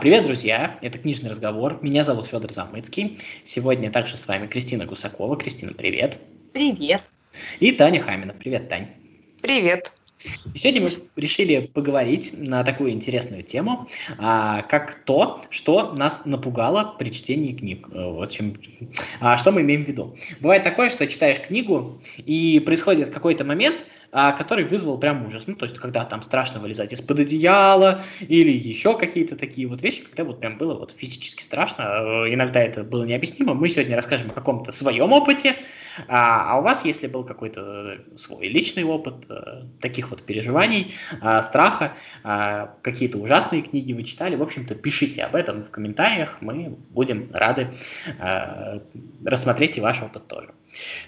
Привет, друзья! Это «Книжный разговор». Меня зовут Фёдор Замыцкий. Сегодня также с вами Кристина Гусакова. Кристина, привет! Привет! И Таня Хамина. Привет, Тань! Привет! И сегодня мы решили поговорить на такую интересную тему, как то, что нас напугало при чтении книг. Вот чем, что мы имеем в виду. Бывает такое, что читаешь книгу, и происходит какой-то момент, который вызвал прям ужас. Ну, то есть, когда там страшно вылезать из-под одеяла или еще какие-то такие вот вещи, когда вот прям было вот физически страшно. Иногда это было необъяснимо. Мы сегодня расскажем о каком-то своем опыте. А у вас, если был какой-то свой личный опыт таких вот переживаний, страха, какие-то ужасные книги вы читали, в общем-то, пишите об этом в комментариях. Мы будем рады рассмотреть и ваш опыт тоже.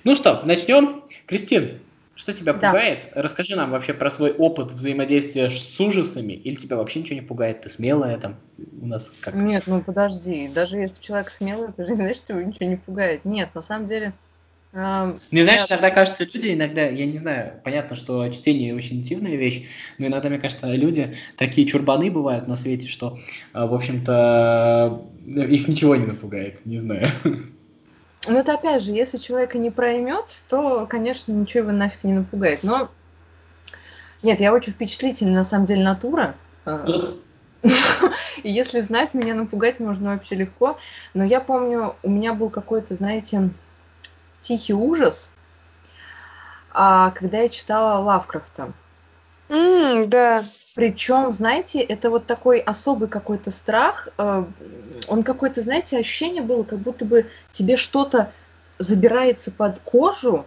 Ну что, начнем. Кристин, что тебя пугает? Да. Расскажи нам вообще про свой опыт взаимодействия с ужасами. Или тебя вообще ничего не пугает? Ты смелая там у нас как? Нет, ну подожди. Даже если человек смелый, ты же не знаешь, что его ничего не пугает. Нет, на самом деле... Не знаешь, иногда кажется, люди иногда, я не знаю, понятно, что чтение очень интимная вещь, но иногда, мне кажется, люди такие чурбаны бывают на свете, что, в общем-то, их ничего не напугает, не знаю. Ну, это опять же, если человека не проймет, то, конечно, ничего его нафиг не напугает, но... Нет, я очень впечатлительная, на самом деле, натура. И если знать, меня напугать можно вообще легко, но я помню, у меня был какой-то, знаете... «Тихий ужас», когда я читала Лавкрафта. Да. Причем, знаете, это вот такой особый какой-то страх. Он какой-то, знаете, ощущение было, как будто бы тебе что-то забирается под кожу,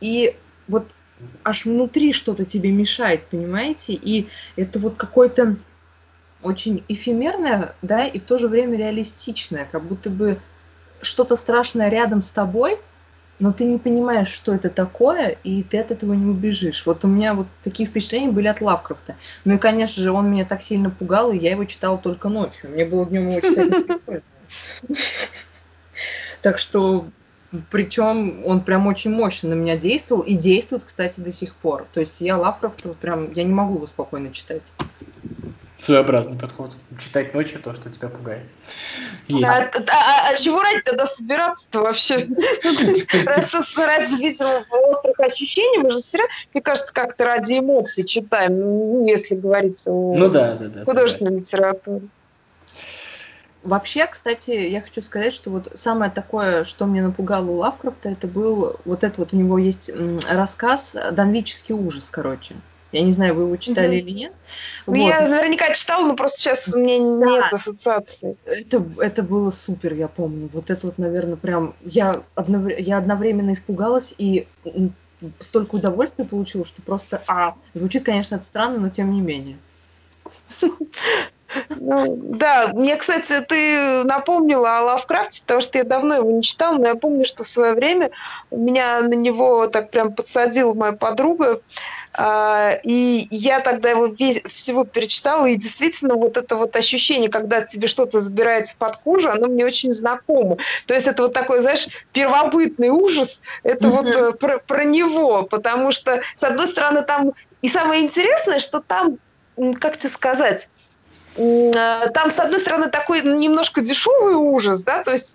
и вот аж внутри что-то тебе мешает, понимаете? И это вот какое-то очень эфемерное, да, и в то же время реалистичное, как будто бы что-то страшное рядом с тобой, но ты не понимаешь, что это такое, и ты от этого не убежишь. Вот у меня вот такие впечатления были от Лавкрафта. Ну и, конечно же, он меня так сильно пугал, и я его читала только ночью. Мне было днем его читать не прикольно. Так что, причем он прям очень мощно на меня действовал, и действует, кстати, до сих пор. То есть я Лавкрафта прям, я не могу его спокойно читать. Своеобразный подход. Читать ночью то, что тебя пугает. А чего ради тогда собираться-то вообще? Раз, собственно, ради, видимо, острых ощущений, мы же все равно, мне кажется, как-то ради эмоций читаем, если говорится о художественной литературе. Вообще, кстати, я хочу сказать, что вот самое такое, что мне напугало у Лавкрафта, это был, вот это вот у него есть рассказ «Данвичский ужас», короче. Я не знаю, вы его читали или нет. Ну, вот. Я наверняка читала, но просто сейчас у меня нет ассоциации. Это было супер, я помню. Вот это вот, наверное, прям... Я одновременно испугалась и столько удовольствия получила, что просто... Звучит, конечно, это странно, но тем не менее. Да, мне, кстати, ты напомнила о Лавкрафте, потому что я давно его не читала, но я помню, что в свое время меня на него так прям подсадила моя подруга, и я тогда его всего перечитала, и действительно вот это вот ощущение, когда тебе что-то забирается под кожу, оно мне очень знакомо. То есть это вот такой, знаешь, первобытный ужас, это вот про него, потому что, с одной стороны, там... И самое интересное, что там, как тебе сказать... Там, с одной стороны, такой немножко дешевый ужас, да, то есть,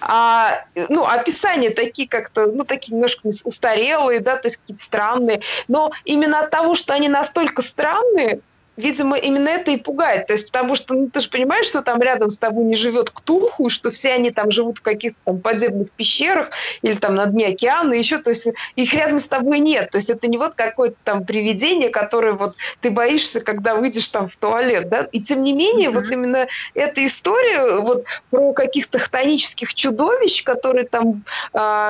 описания такие как-то, такие немножко устарелые, да, то есть какие-то странные, но именно от того, что они настолько странные, видимо, именно это и пугает, то есть, потому что, ты же понимаешь, что там рядом с тобой не живет Ктулху, и что все они там живут в каких-то там подземных пещерах или там на дне океана, и еще, то есть, их рядом с тобой нет, то есть, это не вот какое-то там привидение, которое вот ты боишься, когда выйдешь там в туалет, да, и тем не менее, вот именно эта история вот про каких-то хтонических чудовищ, которые там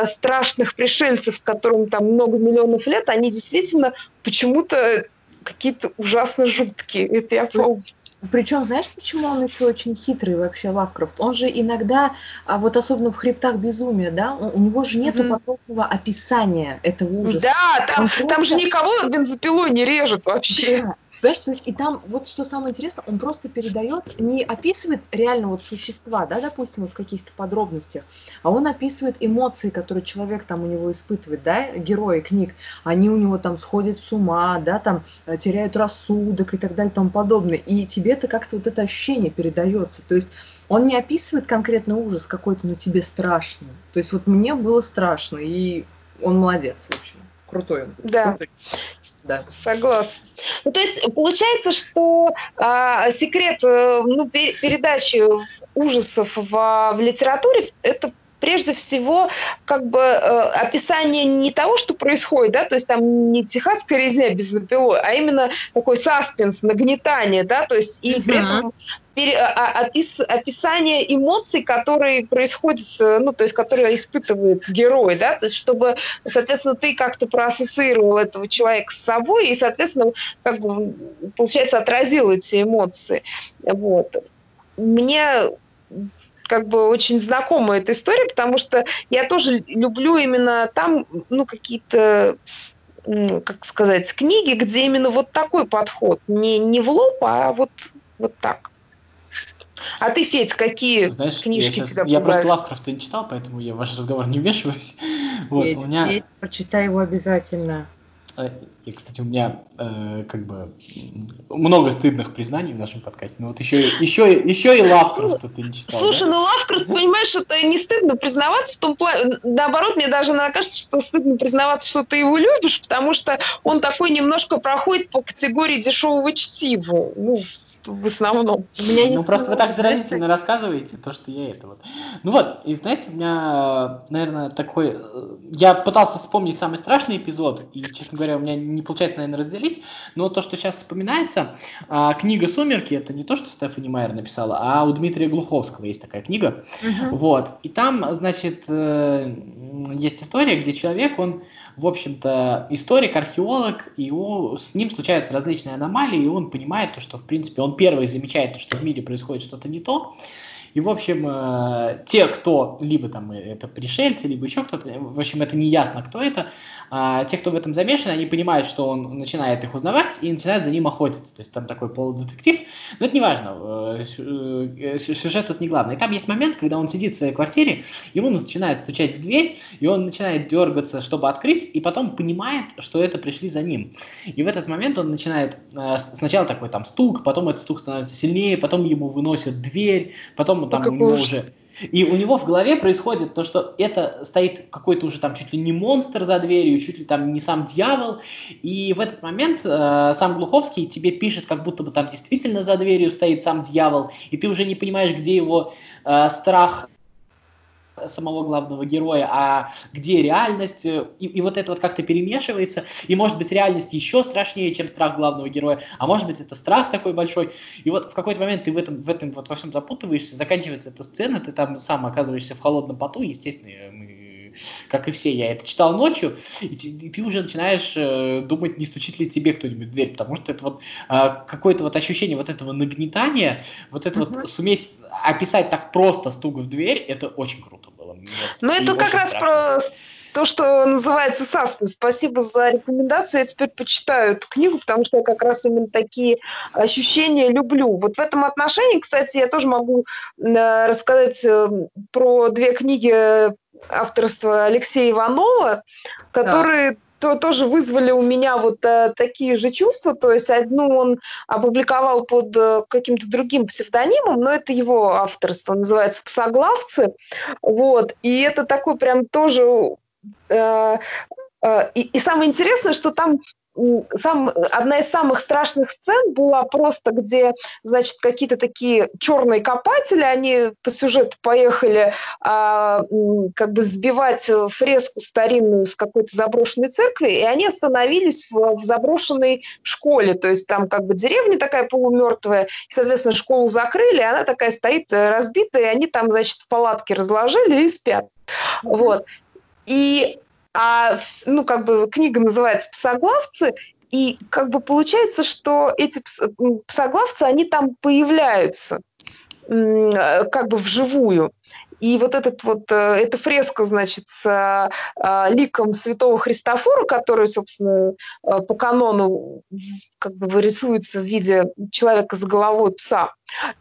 страшных пришельцев, которым там много миллионов лет, они действительно почему-то какие-то ужасно жуткие, это я помню. Причем, знаешь, почему он еще очень хитрый вообще, Лавкрафт? Он же иногда, вот особенно в «Хребтах безумия», да, у него же нету подробного описания этого ужаса. Да, там просто... же никого бензопилой не режет вообще. Да. Понимаешь, то есть, и там вот что самое интересное, он просто передает, не описывает реально вот существа, да, допустим, вот в каких-то подробностях, а он описывает эмоции, которые человек там у него испытывает, да, герои книг, они у него там сходят с ума, да, там теряют рассудок и так далее и тому подобное, и тебе это как-то вот это ощущение передается, то есть он не описывает конкретно ужас какой-то, но тебе страшно, то есть вот мне было страшно, и он молодец, в общем. Крутой он. Да. Крутой. Да. Согласна. Ну, то есть получается, что секрет передачи ужасов в литературе – это прежде всего как бы описание не того, что происходит, да, то есть там не техасская резня бензопилой, а именно такой саспенс, нагнетание, да, то есть и при этом описание эмоций, которые происходят, ну, то есть, которые испытывает герой, да, то есть, чтобы, соответственно, ты как-то проассоциировал этого человека с собой и, соответственно, как бы, получается, отразил эти эмоции. Вот. Мне как бы очень знакома эта история, потому что я тоже люблю именно там, ну, какие-то, как сказать, книги, где именно вот такой подход. Не в лоб, а вот так. А ты, Федь, какие книжки тебя пугают? Я просто Лавкрафта не читал, поэтому я в ваш разговор не вмешиваюсь. Федь, прочитай его обязательно. И, кстати, у меня как бы много стыдных признаний в нашем подкасте, но вот еще и Лавкрафта ты не читал. Слушай, да? Ну Лавкрафт, понимаешь, это не стыдно признаваться в том плане, наоборот, мне даже кажется, что стыдно признаваться, что ты его любишь, потому что он такой немножко проходит по категории дешевого чтива, в основном. Ну, просто вы так заразительно рассказываете то, что я это вот. Ну вот, и знаете, у меня, наверное, такой... Я пытался вспомнить самый страшный эпизод, и, честно говоря, у меня не получается, наверное, разделить, но то, что сейчас вспоминается, книга «Сумерки», это не то, что Стефани Майер написала, а у Дмитрия Глуховского есть такая книга. Вот. И там, значит, есть история, где человек, он, в общем-то, историк, археолог, и с ним случаются различные аномалии, и он понимает то, что, в принципе, он первый замечает, что в мире происходит что-то не то. И, в общем, те, кто либо там это пришельцы, либо еще кто-то, в общем, это не ясно, кто это, те, кто в этом замешан, они понимают, что он начинает их узнавать и начинают за ним охотиться. То есть там такой полудетектив, но это не важно, сюжет тут не главный. И там есть момент, когда он сидит в своей квартире, ему начинают стучать в дверь, и он начинает дергаться, чтобы открыть, и потом понимает, что это пришли за ним. И в этот момент он начинает сначала такой там стук, потом этот стук становится сильнее, потом ему выносят дверь, потом там у него уже... И у него в голове происходит то, что это стоит какой-то уже там чуть ли не монстр за дверью, чуть ли там не сам дьявол, и в этот момент сам Глуховский тебе пишет, как будто бы там действительно за дверью стоит сам дьявол, и ты уже не понимаешь, где его страх самого главного героя, а где реальность, и вот это вот как-то перемешивается, и может быть реальность еще страшнее, чем страх главного героя, а может быть это страх такой большой, и вот в какой-то момент ты в этом вот во всем запутываешься, заканчивается эта сцена, ты там сам оказываешься в холодном поту, естественно, как и все, я это читал ночью, и ты уже начинаешь думать, не стучит ли тебе кто-нибудь в дверь, потому что это вот какое-то вот ощущение вот этого нагнетания, вот это вот суметь описать так просто стук в дверь, это очень круто было. Ну это как раз про то, что называется саспенс. Спасибо за рекомендацию, я теперь почитаю эту книгу, потому что я как раз именно такие ощущения люблю. Вот в этом отношении, кстати, я тоже могу рассказать про две книги авторства Алексея Иванова, которые тоже вызвали у меня вот такие же чувства. То есть одну он опубликовал под каким-то другим псевдонимом, но это его авторство, называется «Псоглавцы». Вот. И это такой прям тоже... И самое интересное, что там одна из самых страшных сцен была просто, где, значит, какие-то такие черные копатели, они по сюжету поехали как бы сбивать фреску старинную с какой-то заброшенной церкви, и они остановились в заброшенной школе, то есть там как бы деревня такая полумертвая, и, соответственно, школу закрыли, и она такая стоит разбитая, и они там, значит, в палатке разложили и спят. Вот. И как бы книга называется «Псоглавцы», и как бы получается, что эти псоглавцы, они там появляются как бы вживую. И вот эта фреска, значит, с ликом святого Христофора, который, собственно, по канону как бы рисуется в виде человека с головой пса.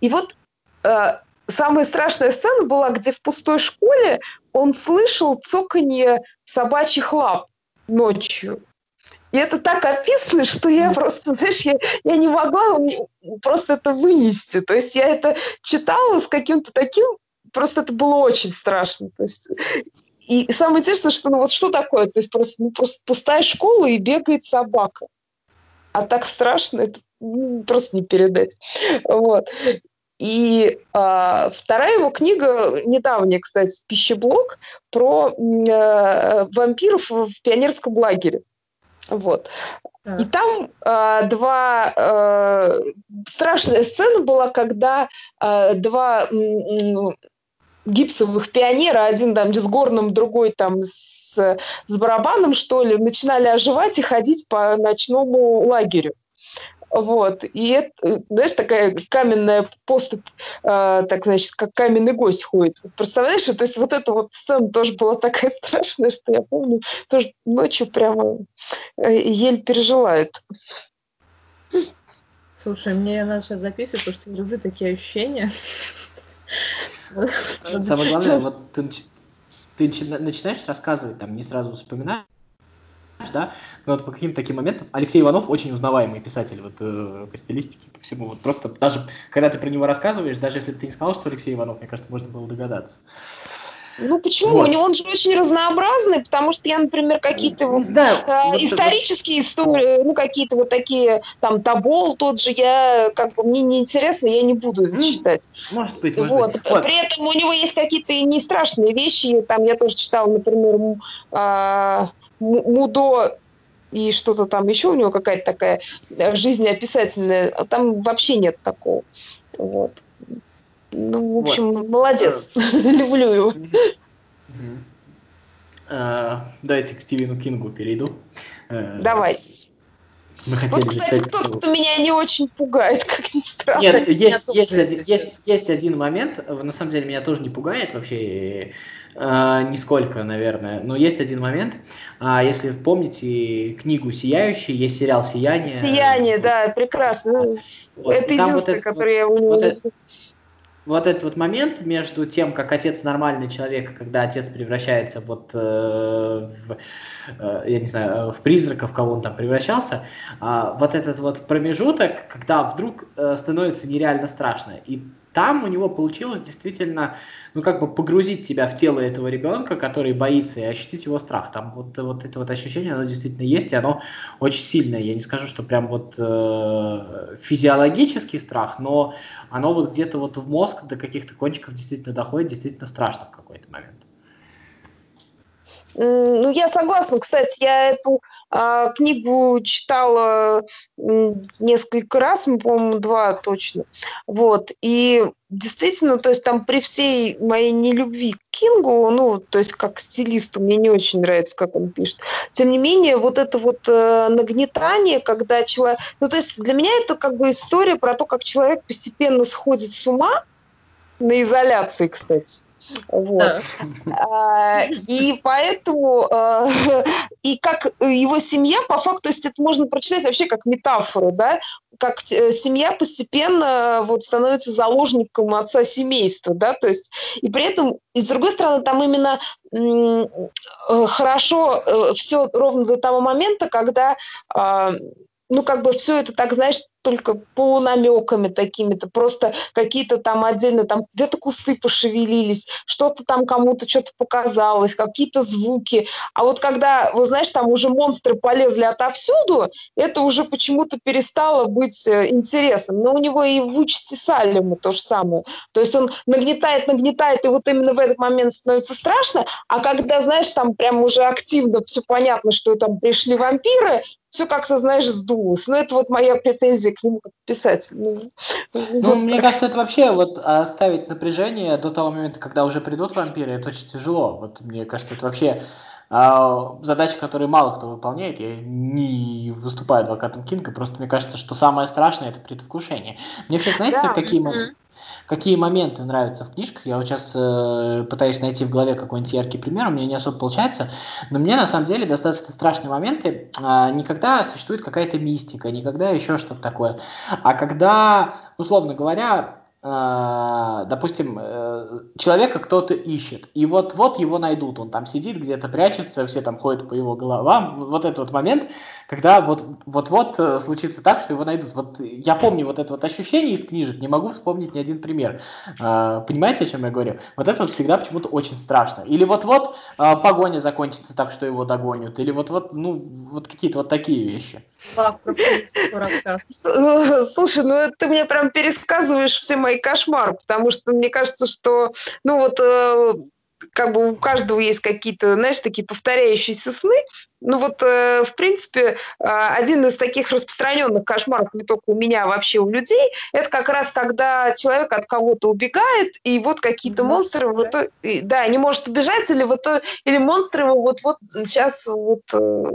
И вот самая страшная сцена была, где в пустой школе он слышал цоканье собачьих лап ночью. И это так описано, что я просто, знаешь, я не могла просто это вынести. То есть я это читала с каким-то таким... Просто это было очень страшно. То есть, и самое интересное, что ну вот что такое? То есть просто пустая школа и бегает собака. А так страшно, это просто не передать. Вот. И вторая его книга, недавняя, кстати, «Пищеблок», про вампиров в пионерском лагере. Вот. И там страшная сцена была, когда два гипсовых пионера, один там с горном, другой там с барабаном, что ли, начинали оживать и ходить по ночному лагерю. Вот. И это, знаешь, такая каменная поступь, так, значит, как каменный гость ходит. Представляешь, то есть вот эта вот сцена тоже была такая страшная, что я помню, тоже ночью прямо еле пережила это. Слушай, мне надо сейчас записывать, потому что я люблю такие ощущения. Самое главное, вот ты начинаешь рассказывать, там не сразу вспоминаешь, да, но вот по каким-то таким моментам Алексей Иванов очень узнаваемый писатель вот, по стилистике, по всему. Вот просто даже когда ты про него рассказываешь, даже если ты не сказал, что Алексей Иванов, мне кажется, можно было догадаться. Ну почему? Вот. Он же очень разнообразный, потому что я, например, какие-то исторические истории, ну какие-то вот такие, там, Тобол тот же, я как бы мне неинтересно, я не буду это читать. Может быть, может вот. Быть. Вот. При этом у него есть какие-то не страшные вещи, там я тоже читала, например, Мудо и что-то там еще у него какая-то такая жизнеописательная, там вообще нет такого. Вот. Ну, в общем, вот. Молодец. Люблю его. Давайте к Стивену Кингу перейду. Давай. Вот, кстати, кто меня не очень пугает, как ни странно. Нет, есть один момент, на самом деле меня тоже не пугает вообще нисколько, наверное, но есть один момент, если помните книгу «Сияющий», есть сериал «Сияние». «Сияние», да, прекрасно. Вот. Это единственное, которое я умею. Вот этот вот момент между тем, как отец нормальный человек, когда отец превращается вот я не знаю, в призрака, в кого он там превращался, вот этот вот промежуток, когда вдруг становится нереально страшно. И там у него получилось действительно, ну как бы погрузить тебя в тело этого ребенка, который боится, и ощутить его страх. Там вот это вот ощущение, оно действительно есть, и оно очень сильное. Я не скажу, что прям вот физиологический страх, но оно вот где-то вот в мозг до каких-то кончиков действительно доходит, действительно страшно в какой-то момент. Ну, я согласна. Кстати, я эту книгу читала несколько раз, по-моему, 2 точно. Вот. И действительно, то есть там при всей моей нелюбви к Кингу, ну, то есть как стилисту, мне не очень нравится, как он пишет. Тем не менее, вот это вот нагнетание, когда человек... Ну, то есть для меня это как бы история про то, как человек постепенно сходит с ума на изоляции, кстати. Вот. Да. И поэтому и как его семья, по факту, то есть это можно прочитать вообще как метафору, да, как семья постепенно вот становится заложником отца семейства, да, то есть и при этом, и с другой стороны, там именно хорошо все ровно до того момента, когда ну, как бы все это так, знаешь, только полунамеками такими-то, просто какие-то там отдельно, там где-то кусты пошевелились, что-то там кому-то что-то показалось, какие-то звуки. А вот когда, вы знаешь, там уже монстры полезли отовсюду, это уже почему-то перестало быть интересным. Но у него и в «Участи Салема» то же самое. То есть он нагнетает, нагнетает, и вот именно в этот момент становится страшно. А когда, знаешь, там прям уже активно все понятно, что там пришли вампиры, все как-то, знаешь, сдулось. Но это вот моя претензия к нему как писателю. Ну, мне кажется, это вообще вот оставить напряжение до того момента, когда уже придут вампиры, это очень тяжело. Вот мне кажется, это вообще задача, которую мало кто выполняет. Я не выступаю адвокатом Кинга, просто мне кажется, что самое страшное — это предвкушение. Мне все, знаете, какие моменты? Какие моменты нравятся в книжках? Я вот сейчас пытаюсь найти в голове какой-нибудь яркий пример, у меня не особо получается, но мне на самом деле достаточно страшные моменты, никогда существует какая-то мистика, никогда еще что-то такое, а когда, условно говоря, допустим, человека кто-то ищет, и вот-вот его найдут, он там сидит, где-то прячется, все там ходят по его головам, вот этот вот момент, когда вот-вот случится так, что его найдут. Вот я помню вот это вот ощущение из книжек, не могу вспомнить ни один пример. Понимаете, о чем я говорю? Вот это вот всегда почему-то очень страшно. Или вот-вот погоня закончится так, что его догонят, или вот-вот, вот какие-то вот такие вещи. Слушай, ты мне прям пересказываешь все мои кошмары, потому что мне кажется, что, у каждого есть какие-то, такие повторяющиеся сны. В принципе, один из таких распространенных кошмаров не только у меня, а вообще у людей, это как раз когда человек от кого-то убегает, и вот какие-то монстры, не может убежать, или монстры его вот-вот сейчас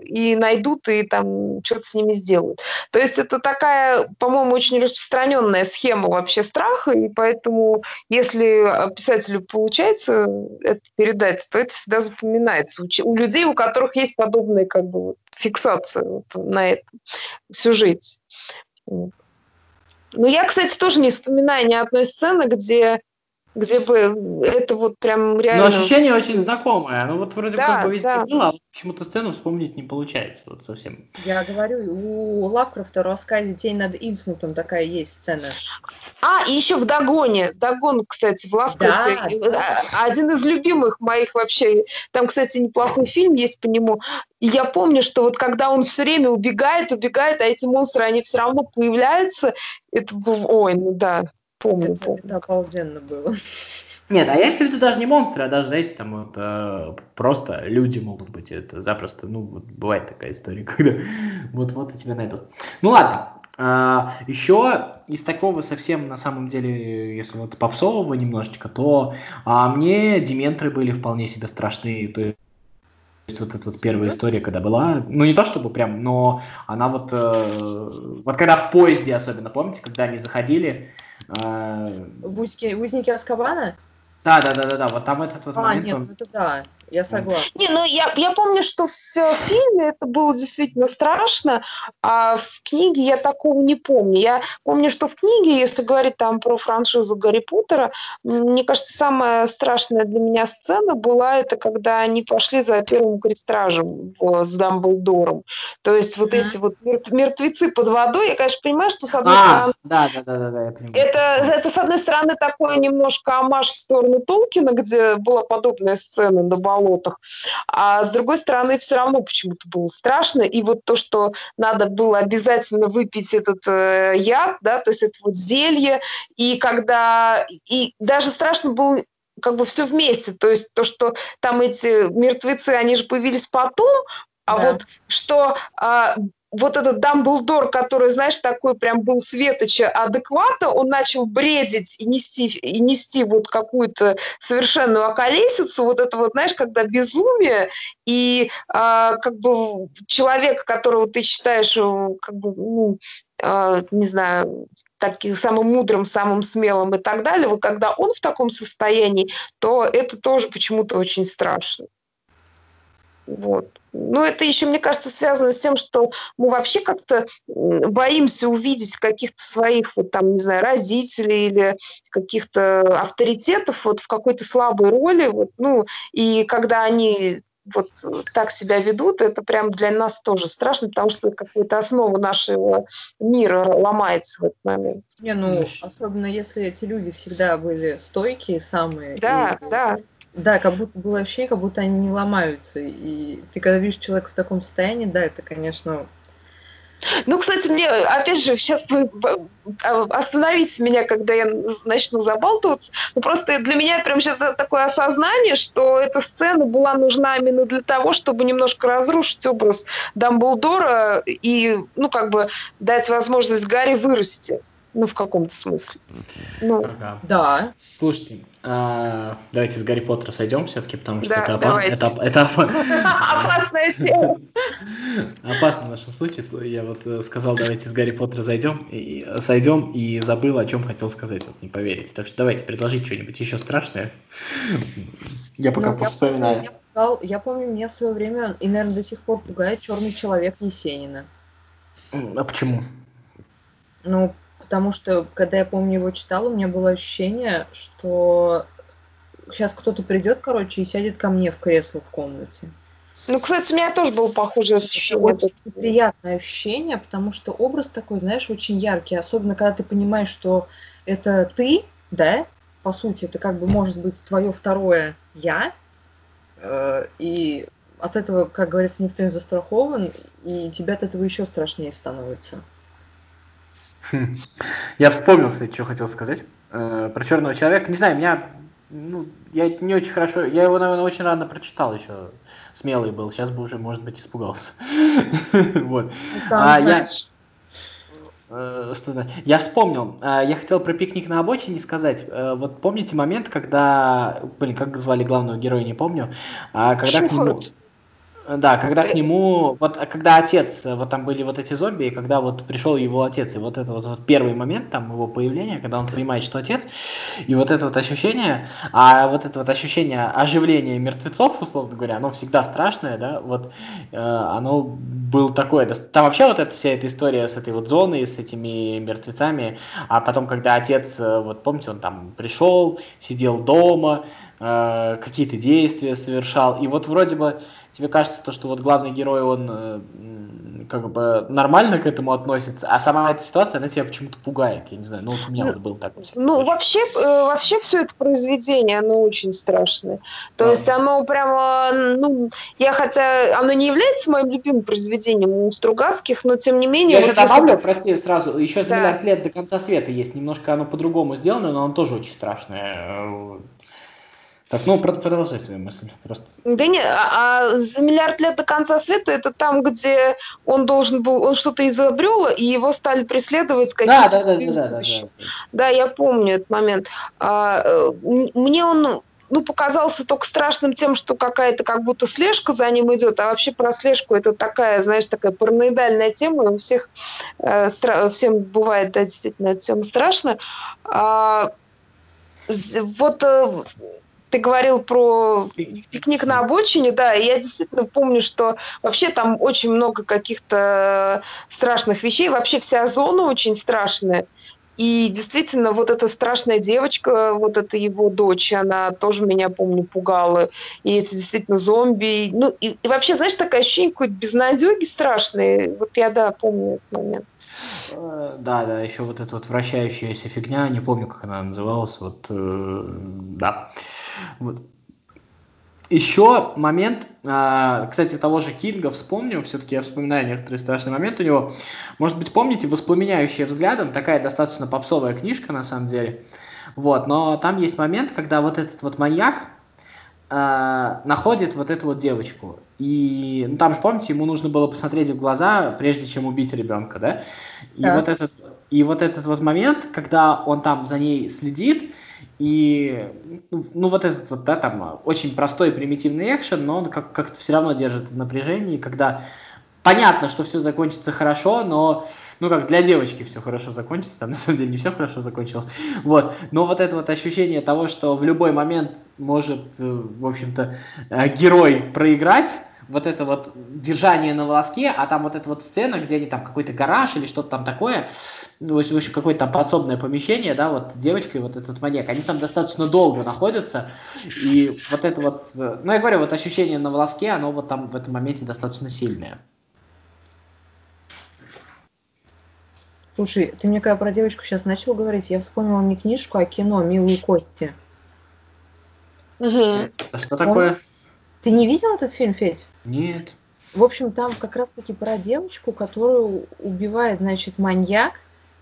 и найдут, и там что-то с ними сделают. То есть это такая, по-моему, очень распространенная схема вообще страха, и поэтому, если писателю получается это передать, то это всегда запоминается. У людей, у которых есть подобные фиксация на этом сюжете. Я, кстати, тоже не вспоминаю ни одной сцены, где бы это прям реально... Но ощущение очень знакомое. Везде было, а почему-то сцену вспомнить не получается совсем. Я говорю, у Лавкрафта в рассказе «Тень над Инсмутом» такая есть сцена. И еще в «Догоне». «Догон», кстати, в Лавкрафте. Да. Один из любимых моих вообще. Там, кстати, неплохой фильм есть по нему. И я помню, что когда он все время убегает, а эти монстры, они все равно появляются. Это был... Помню. Да, обалденно было. Нет, а я имею в виду даже не монстры, а даже, знаете, просто люди могут быть. Это запросто, бывает такая история, когда вот-вот и тебя найдут. Ладно. Еще из такого совсем, на самом деле, если попсового немножечко, то мне дементоры были вполне себе страшны. То есть эта первая история, когда была, не то чтобы прям, но она когда в поезде особенно, помните, когда они заходили... Узники Аскабана? Да, там этот момент... Я согласна. Я помню, что в фильме это было действительно страшно, а в книге я такого не помню. Я помню, что в книге, если говорить про франшизу Гарри Поттера, мне кажется, самая страшная для меня сцена была, это когда они пошли за первым крестражем с Дамблдором. То есть эти мертвецы под водой. Я, конечно, понимаю, что с одной стороны... Да, я понимаю. Это с одной стороны такой немножко омаж в сторону Толкина, где была подобная сцена на балу. А с другой стороны, все равно почему-то было страшно. И то, что надо было обязательно выпить этот яд, то есть это зелье. И даже страшно было все вместе. То есть то, что там эти мертвецы, они же появились потом, этот Дамблдор, который, такой прям был светоча адеквата, он начал бредить и нести какую-то совершенную околесицу, когда безумие, и человека, которого ты считаешь, таким самым мудрым, самым смелым и так далее, когда он в таком состоянии, то это тоже почему-то очень страшно. Это еще, мне кажется, связано с тем, что мы вообще как-то боимся увидеть каких-то своих, родителей или каких-то авторитетов в какой-то слабой роли, и когда они так себя ведут, это прям для нас тоже страшно, потому что какая-то основа нашего мира ломается в этот момент. Особенно если эти люди всегда были стойкие самые. Да. Да, как будто было ощущение, как будто они не ломаются. И ты, когда видишь человека в таком состоянии, это, конечно... Кстати, мне, опять же, сейчас остановите меня, когда я начну забалтываться. Просто для меня прямо сейчас такое осознание, что эта сцена была нужна именно для того, чтобы немножко разрушить образ Дамблдора и, дать возможность Гарри вырасти. Ну, в каком-то смысле. Ну, ага. Да. Слушайте, давайте с Гарри Поттера сойдем все-таки, потому что да, это опасно. Это опасная тема. Опасно в нашем случае. Я вот сказал, давайте с Гарри Поттера сойдем, и забыл, о чем хотел сказать, вот не поверите. Так что давайте предложить что-нибудь еще страшное. Я пока вспоминаю. Я помню, меня в свое время, и, наверное, до сих пор пугает «Черный человек» Есенина. А почему? Ну, потому что, когда я, помню, его читала, у меня было ощущение, что сейчас кто-то придет, короче, и сядет ко мне в кресло в комнате. Ну, кстати, у меня тоже было похоже. Очень приятное ощущение, потому что образ такой, знаешь, очень яркий. Особенно, когда ты понимаешь, что это ты, да, по сути, это как бы может быть твое второе «я», и от этого, как говорится, никто не застрахован, и тебе от этого еще страшнее становится. Я вспомнил, кстати, что хотел сказать про «Черного человека». Не знаю, я не очень хорошо... Я его, наверное, очень рано прочитал еще. Смелый был. Сейчас бы уже, может быть, испугался. Вот. Я вспомнил. Я хотел про «Пикник на обочине» сказать. Вот помните момент, когда... Блин, как звали главного героя, не помню. Когда к нему... Да, когда к нему, вот когда отец, вот там были вот эти зомби, и когда вот пришел его отец, и вот это вот первый момент там его появления, когда он понимает, что отец, и вот это вот ощущение, оживления мертвецов, условно говоря, оно всегда страшное, да, вот оно было такое, там вообще вот эта вся эта история с этой вот зоной, с этими мертвецами, а потом, когда отец, вот помните, он там пришел, сидел дома, какие-то действия совершал, и вот вроде бы тебе кажется, то, что вот главный герой, он как бы нормально к этому относится, а сама эта ситуация, она тебя почему-то пугает. Я не знаю, ну вот у меня вот был такой. Ну, вообще все это произведение, оно очень страшное. То есть оно прямо, хотя оно не является моим любимым произведением у Стругацких, но тем не менее... Я еще добавлю, прости, сразу, еще «За миллиард лет до конца света» есть. Немножко оно по-другому сделано, но оно тоже очень страшное. Так, продолжай свою мысль. Просто. Да нет, «За миллиард лет до конца света» это там, где он должен был, он что-то изобрел, и его стали преследовать какие-то... Да, я помню этот момент. Мне он показался только страшным тем, что какая-то как будто слежка за ним идет, а вообще про слежку это такая, знаешь, такая параноидальная тема, и у всех, всем бывает, да, действительно, эта тема страшна. Ты говорил про «Пикник на обочине», да, и я действительно помню, что вообще там очень много каких-то страшных вещей, вообще вся зона очень страшная, и действительно вот эта страшная девочка, вот эта его дочь, она тоже меня, помню, пугала, и эти действительно зомби, и вообще, знаешь, такое ощущение какой-то безнадёги страшной, вот я, да, помню этот момент. Да, еще вот эта вот вращающаяся фигня, не помню, как она называлась, Еще момент, кстати, того же Кинга вспомню, все-таки я вспоминаю некоторые страшные моменты у него, может быть, помните «Воспламеняющий взглядом», такая достаточно попсовая книжка, на самом деле, вот, но там есть момент, когда вот этот вот маньяк находит вот эту вот девочку. И там же, помните, ему нужно было посмотреть в глаза, прежде чем убить ребенка, да? Да. И вот этот момент, когда он там за ней следит, и, очень простой примитивный экшен, но он как-то все равно держит в напряжении, когда понятно, что все закончится хорошо, но... как для девочки все хорошо закончится, там на самом деле не все хорошо закончилось, вот, но вот это вот ощущение того, что в любой момент может, в общем-то, герой проиграть, вот это вот держание на волоске, а там вот эта вот сцена, где они там какой-то гараж или что-то там такое, в общем, какое-то там подсобное помещение, да, вот девочка и вот этот маньяк, они там достаточно долго находятся, и вот это вот, я говорю, вот ощущение на волоске, оно вот там в этом моменте достаточно сильное. Слушай, ты мне когда про девочку сейчас начал говорить, я вспомнила не книжку, а кино «Милые кости». Угу. Что такое? Ты не видел этот фильм, Федь? Нет. В общем, там как раз-таки про девочку, которую убивает, значит, маньяк,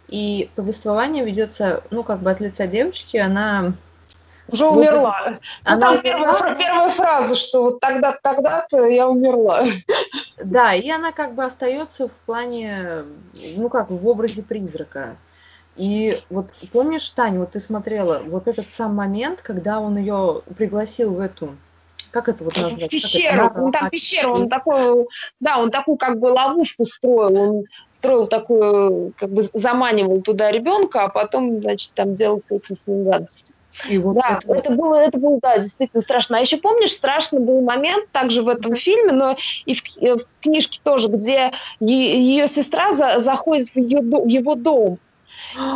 и повествование ведется, от лица девочки, она... Уже умерла. Там первая фраза, что вот тогда-то я умерла. Да, и она как бы остается в плане, в образе призрака. И вот помнишь, Таня, вот ты смотрела вот этот сам момент, когда он ее пригласил в эту, как это вот назвать? В пещеру, он такую, да, он такую как бы ловушку строил, он строил такую, как бы заманивал туда ребенка, а потом, значит, там делал всякие с ним гадости. И вот да, это было, да, действительно страшно. А еще помнишь, страшный был момент также в этом фильме, но и в книжке тоже, где ее сестра заходит в его дом.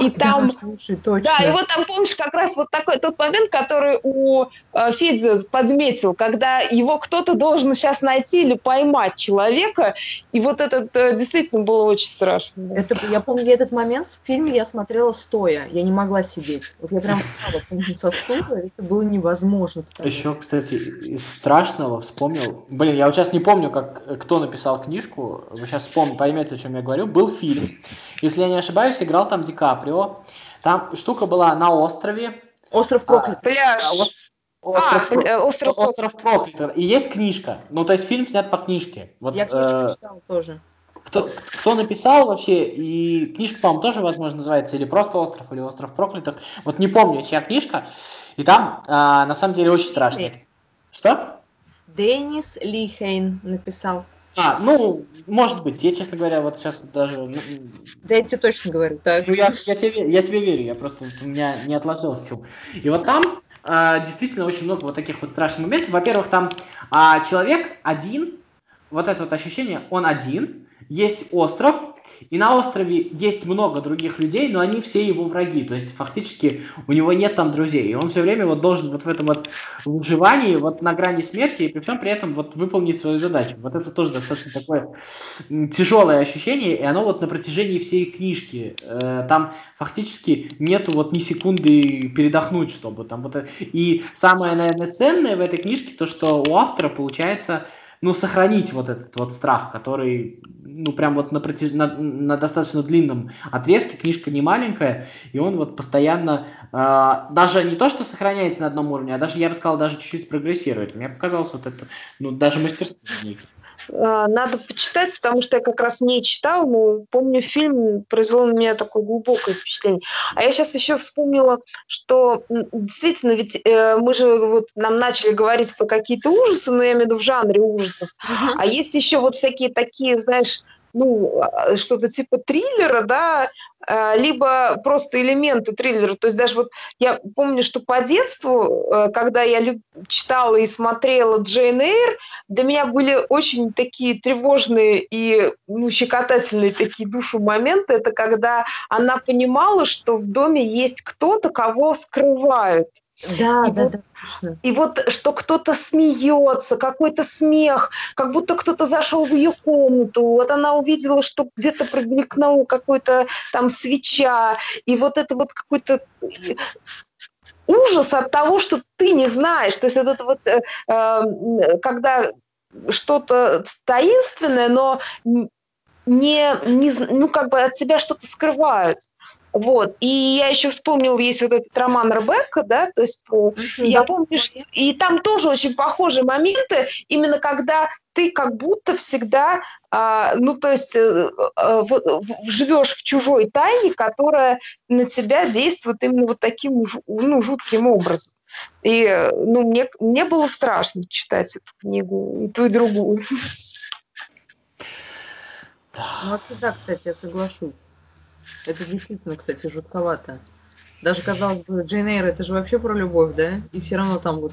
И там, да, слушай, точно. Да, и вот там, помнишь, как раз вот такой тот момент, который у Федя подметил, когда его кто-то должен сейчас найти или поймать человека, и вот это действительно было очень страшно. Это, я помню, этот момент в фильме я смотрела стоя, я не могла сидеть. Вот я прям встала, помню, со стула, это было невозможно. Еще, кстати, из страшного вспомнил, блин, я вот сейчас не помню, кто написал книжку, вы сейчас поймете, о чем я говорю, был фильм. Если я не ошибаюсь, играл там Ди Каприо. Там штука была на острове. Остров Проклятых. Остров Проклятых. И есть книжка. Ну, то есть фильм снят по книжке. Вот, я книжку читал тоже. Кто написал вообще, и книжка, по-моему, тоже, возможно, называется, или просто «Остров», или «Остров проклятых». Вот не помню, чья книжка. И там, на самом деле, очень страшно. Что? Денис Лихейн написал. Ну, может быть. Я, честно говоря, вот сейчас даже... Да я тебе точно говорю. Так. Ну, я тебе верю, я просто... У меня не отложилось чего. И вот там действительно очень много вот таких вот страшных моментов. Во-первых, там человек один, вот это вот ощущение, он один, есть остров, и на острове есть много других людей, но они все его враги, то есть фактически у него нет там друзей, и он все время вот должен вот в этом вот выживании, вот на грани смерти, и при всем при этом вот выполнить свою задачу. Вот это тоже достаточно такое тяжелое ощущение, и оно вот на протяжении всей книжки, там фактически нету вот ни секунды передохнуть, чтобы там вот это... И самое, наверное, ценное в этой книжке то, что у автора получается... Ну, сохранить вот этот вот страх, который, ну, прям вот на достаточно длинном отрезке, книжка не маленькая, и он вот постоянно, даже не то, что сохраняется на одном уровне, а даже, я бы сказал, даже чуть-чуть прогрессирует. Мне показалось вот это, ну, даже мастерство. Надо почитать, потому что я как раз не читала, но помню, фильм произвел на меня такое глубокое впечатление. А я сейчас еще вспомнила, что действительно, ведь мы же вот нам начали говорить про какие-то ужасы, но я имею в виду в жанре ужасов. А есть еще вот всякие такие, знаешь, ну, что-то типа триллера, да, либо просто элементы триллера. То есть даже вот я помню, что по детству, когда я читала и смотрела Джейн Эйр, для меня были очень такие тревожные и, ну, щекотательные такие душу моменты. Это когда она понимала, что в доме есть кто-то, кого скрывают. Да, и да, вот, да, точно. И вот, что кто-то смеется, какой-то смех, как будто кто-то зашел в ее комнату, вот она увидела, что где-то промелькнула какая-то там свеча, и вот это вот какой-то ужас от того, что ты не знаешь, то есть вот это вот, когда что-то таинственное, но ну, как бы от тебя что-то скрывают. Вот. И я еще вспомнила, есть вот этот роман «Ребекка», да, то есть я помню, что... и там тоже очень похожие моменты, именно когда ты как будто всегда, ну, то есть живешь в чужой тайне, которая на тебя действует именно вот таким, ну, жутким образом. И, ну, мне было страшно читать эту книгу, и ту, и другую. Ну, да, кстати, я соглашусь. Это действительно, кстати, жутковато. Даже, казалось бы, Джейн Эйр, это же вообще про любовь, да? И все равно там вот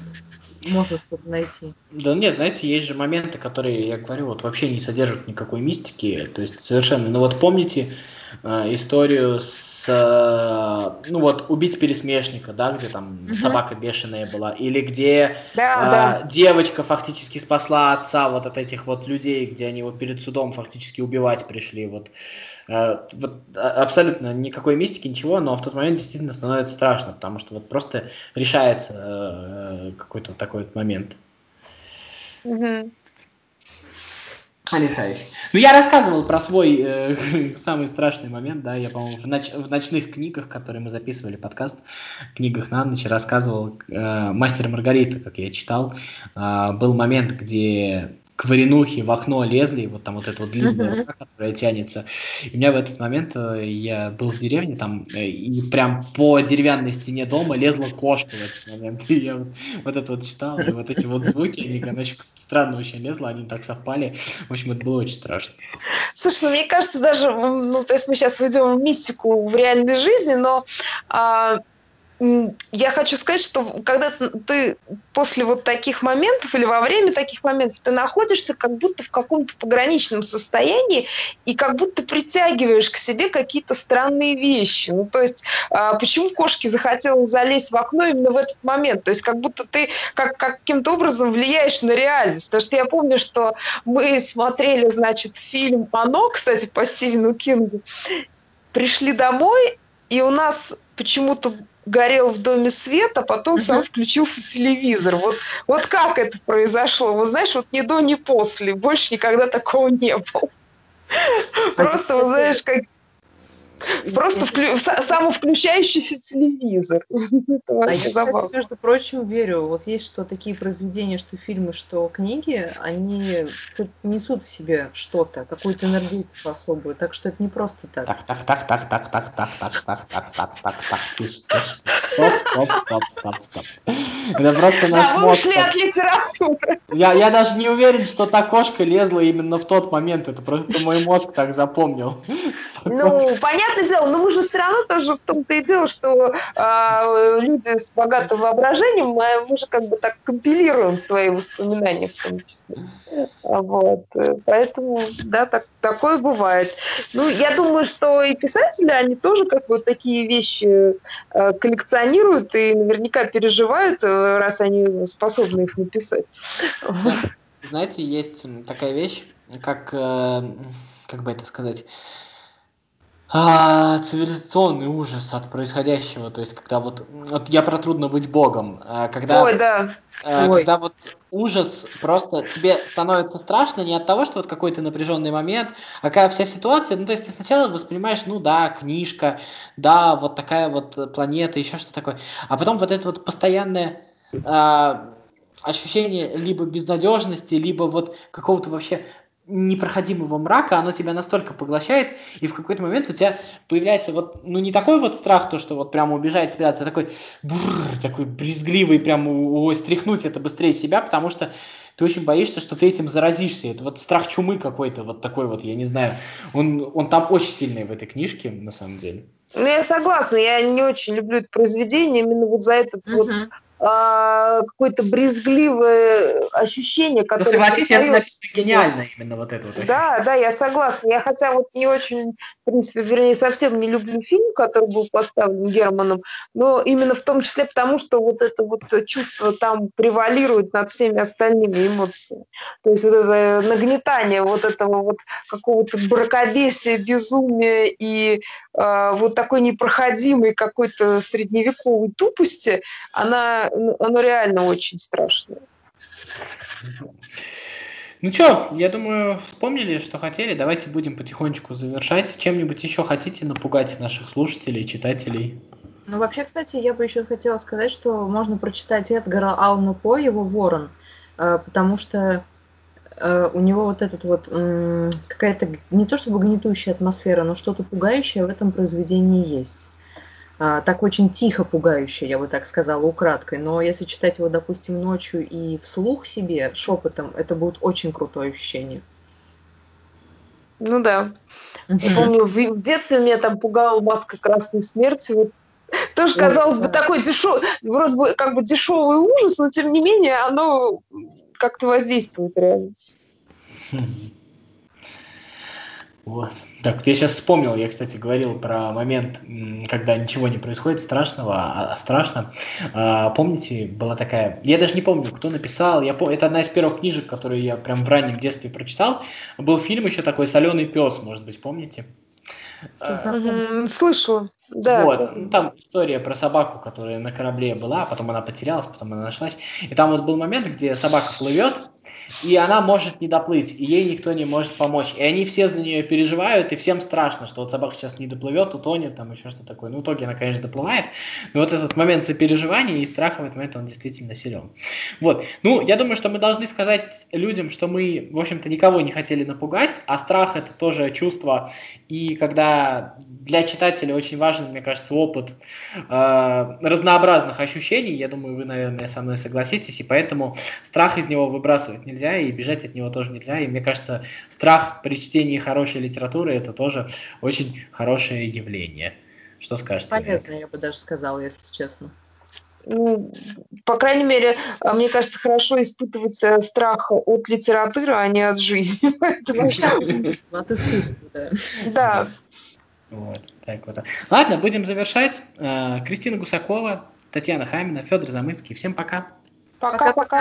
можно что-то найти. Да нет, знаете, есть же моменты, которые, я говорю, вот вообще не содержат никакой мистики. То есть совершенно... Ну вот помните историю с... ну вот «Убить пересмешника», да, где там собака бешеная была. Или где девочка фактически спасла отца вот от этих вот людей, где они его перед судом фактически убивать пришли, вот. Вот абсолютно никакой мистики, ничего, но в тот момент действительно становится страшно, потому что вот просто решается какой-то вот такой вот момент. Александр. Ну, я рассказывал про свой самый страшный момент, да, я, по-моему, в ночных книгах, которые мы записывали, подкаст «Книгах на ночь», рассказывал «Мастер и Маргарита», как я читал. Был момент, где... варенухе в окно лезли, вот там вот эта вот длинная рука, которая тянется. И у меня в этот момент, я был в деревне там, и прям по деревянной стене дома лезла кошка в этот момент. И я вот это вот читал, и вот эти вот звуки, они, конечно, странно очень лезло, они так совпали. В общем, это было очень страшно. Слушай, ну, мне кажется, даже, ну, то есть мы сейчас уйдем в мистику в реальной жизни, но... Я хочу сказать, что когда ты после вот таких моментов или во время таких моментов ты находишься как будто в каком-то пограничном состоянии и как будто притягиваешь к себе какие-то странные вещи. Ну, то есть почему кошке захотелось залезть в окно именно в этот момент? То есть как будто ты каким-то образом влияешь на реальность. Потому что я помню, что мы смотрели, значит, фильм «Оно», кстати, по Стивену Кингу, пришли домой, и у нас почему-то горел в доме свет, а потом сам включился телевизор. Вот как это произошло? Вот знаешь, вот ни до, ни после. Больше никогда такого не было. Просто, вот знаешь, как... Просто самовключающийся телевизор. Это вообще забавно. Я, кстати, между прочим, верю. Вот есть что такие произведения, что фильмы, что книги, они несут в себе что-то, какую-то энергетику особую. Так что это не просто так. Так. Стоп. Это просто наш мозг. Да, вы ушли от литературы. Я даже не уверен, что та кошка лезла именно в тот момент. Это просто мой мозг так запомнил. Ну, понятное дело, но мы же все равно тоже в том-то и дело, что люди с богатым воображением, мы же как бы так компилируем свои воспоминания в том числе. Вот. Поэтому, да, такое бывает. Ну, я думаю, что и писатели, они тоже как бы такие вещи коллекционируют и наверняка переживают, раз они способны их написать. Знаете, есть такая вещь, как бы это сказать... цивилизационный ужас от происходящего, то есть когда вот я про «Трудно быть богом», когда, ой, да. Когда вот ужас просто тебе становится страшно не от того, что вот какой-то напряженный момент, а когда вся ситуация, ну то есть ты сначала воспринимаешь, ну да, книжка, да, вот такая вот планета, еще что такое, а потом вот это вот постоянное ощущение либо безнадежности, либо вот какого-то вообще непроходимого мрака, оно тебя настолько поглощает, и в какой-то момент у тебя появляется вот, ну, не такой вот страх, то, что вот прямо убежать, спрятаться, а такой бррр, такой брезгливый, прям стряхнуть это быстрее себя, потому что ты очень боишься, что ты этим заразишься. Это вот страх чумы какой-то, вот такой вот, я не знаю. Он там очень сильный в этой книжке, на самом деле. Ну, я согласна, я не очень люблю это произведение, именно вот за этот вот какое-то брезгливое ощущение, которое... Ну, согласись, это написано гениально именно вот это вот. Да, я согласна. Я хотя вот не очень, в принципе, вернее, совсем не люблю фильм, который был поставлен Германом, но именно в том числе потому, что вот это вот чувство там превалирует над всеми остальными эмоциями. То есть вот это нагнетание вот этого вот какого-то мракобесия, безумия и вот такой непроходимой какой-то средневековой тупости, оно реально очень страшное. Ну что, я думаю, вспомнили, что хотели. Давайте будем потихонечку завершать. Чем-нибудь еще хотите напугать наших слушателей, читателей? Ну, вообще, кстати, я бы еще хотела сказать, что можно прочитать Эдгара Алана По, его «Ворон», потому что у него вот этот вот какая-то не то чтобы гнетущая атмосфера, но что-то пугающее в этом произведении есть. Так очень тихо пугающее, я бы так сказала, украдкой. Но если читать его, допустим, ночью и вслух себе, шепотом, это будет очень крутое ощущение. Ну да. Я помню, в детстве меня там пугала «Маска красной смерти». Вот. Тоже, казалось бы, такой дешевый, вроде бы как бы дешевый ужас, но тем не менее оно... как-то воздействует реально. Вот. Так, я сейчас вспомнил, я, кстати, говорил про момент, когда ничего не происходит страшного, а страшно. Помните, была такая... Я даже не помню, кто написал. Это одна из первых книжек, которую я прям в раннем детстве прочитал. Был фильм еще такой «Соленый пес», может быть, помните? Слышала. Да. Вот. Ну, там история про собаку, которая на корабле была, потом она потерялась, потом она нашлась. И там вот был момент, где собака плывет, и она может не доплыть, и ей никто не может помочь. И они все за нее переживают, и всем страшно, что вот собака сейчас не доплывет, утонет, там еще что такое. Ну, в итоге она, конечно, доплывает, но вот этот момент сопереживания и страха в этот момент, он действительно силен. Вот. Ну, я думаю, что мы должны сказать людям, что мы, в общем-то, никого не хотели напугать, а страх — это тоже чувство, и когда для читателя очень важен, мне кажется, опыт разнообразных ощущений, я думаю, вы, наверное, со мной согласитесь, и поэтому страх из него выбрасывать нельзя, и бежать от него тоже нельзя, и мне кажется, страх при чтении хорошей литературы — это тоже очень хорошее явление. Что скажете? Полезно, я бы даже сказала, если честно. По крайней мере, мне кажется, хорошо испытывать страх от литературы, а не от жизни. От искусства, да. Да. Вот, так вот. Ладно, будем завершать. Кристина Гусакова, Татьяна Хамина, Фёдор Замыцкий. Всем пока. Пока-пока.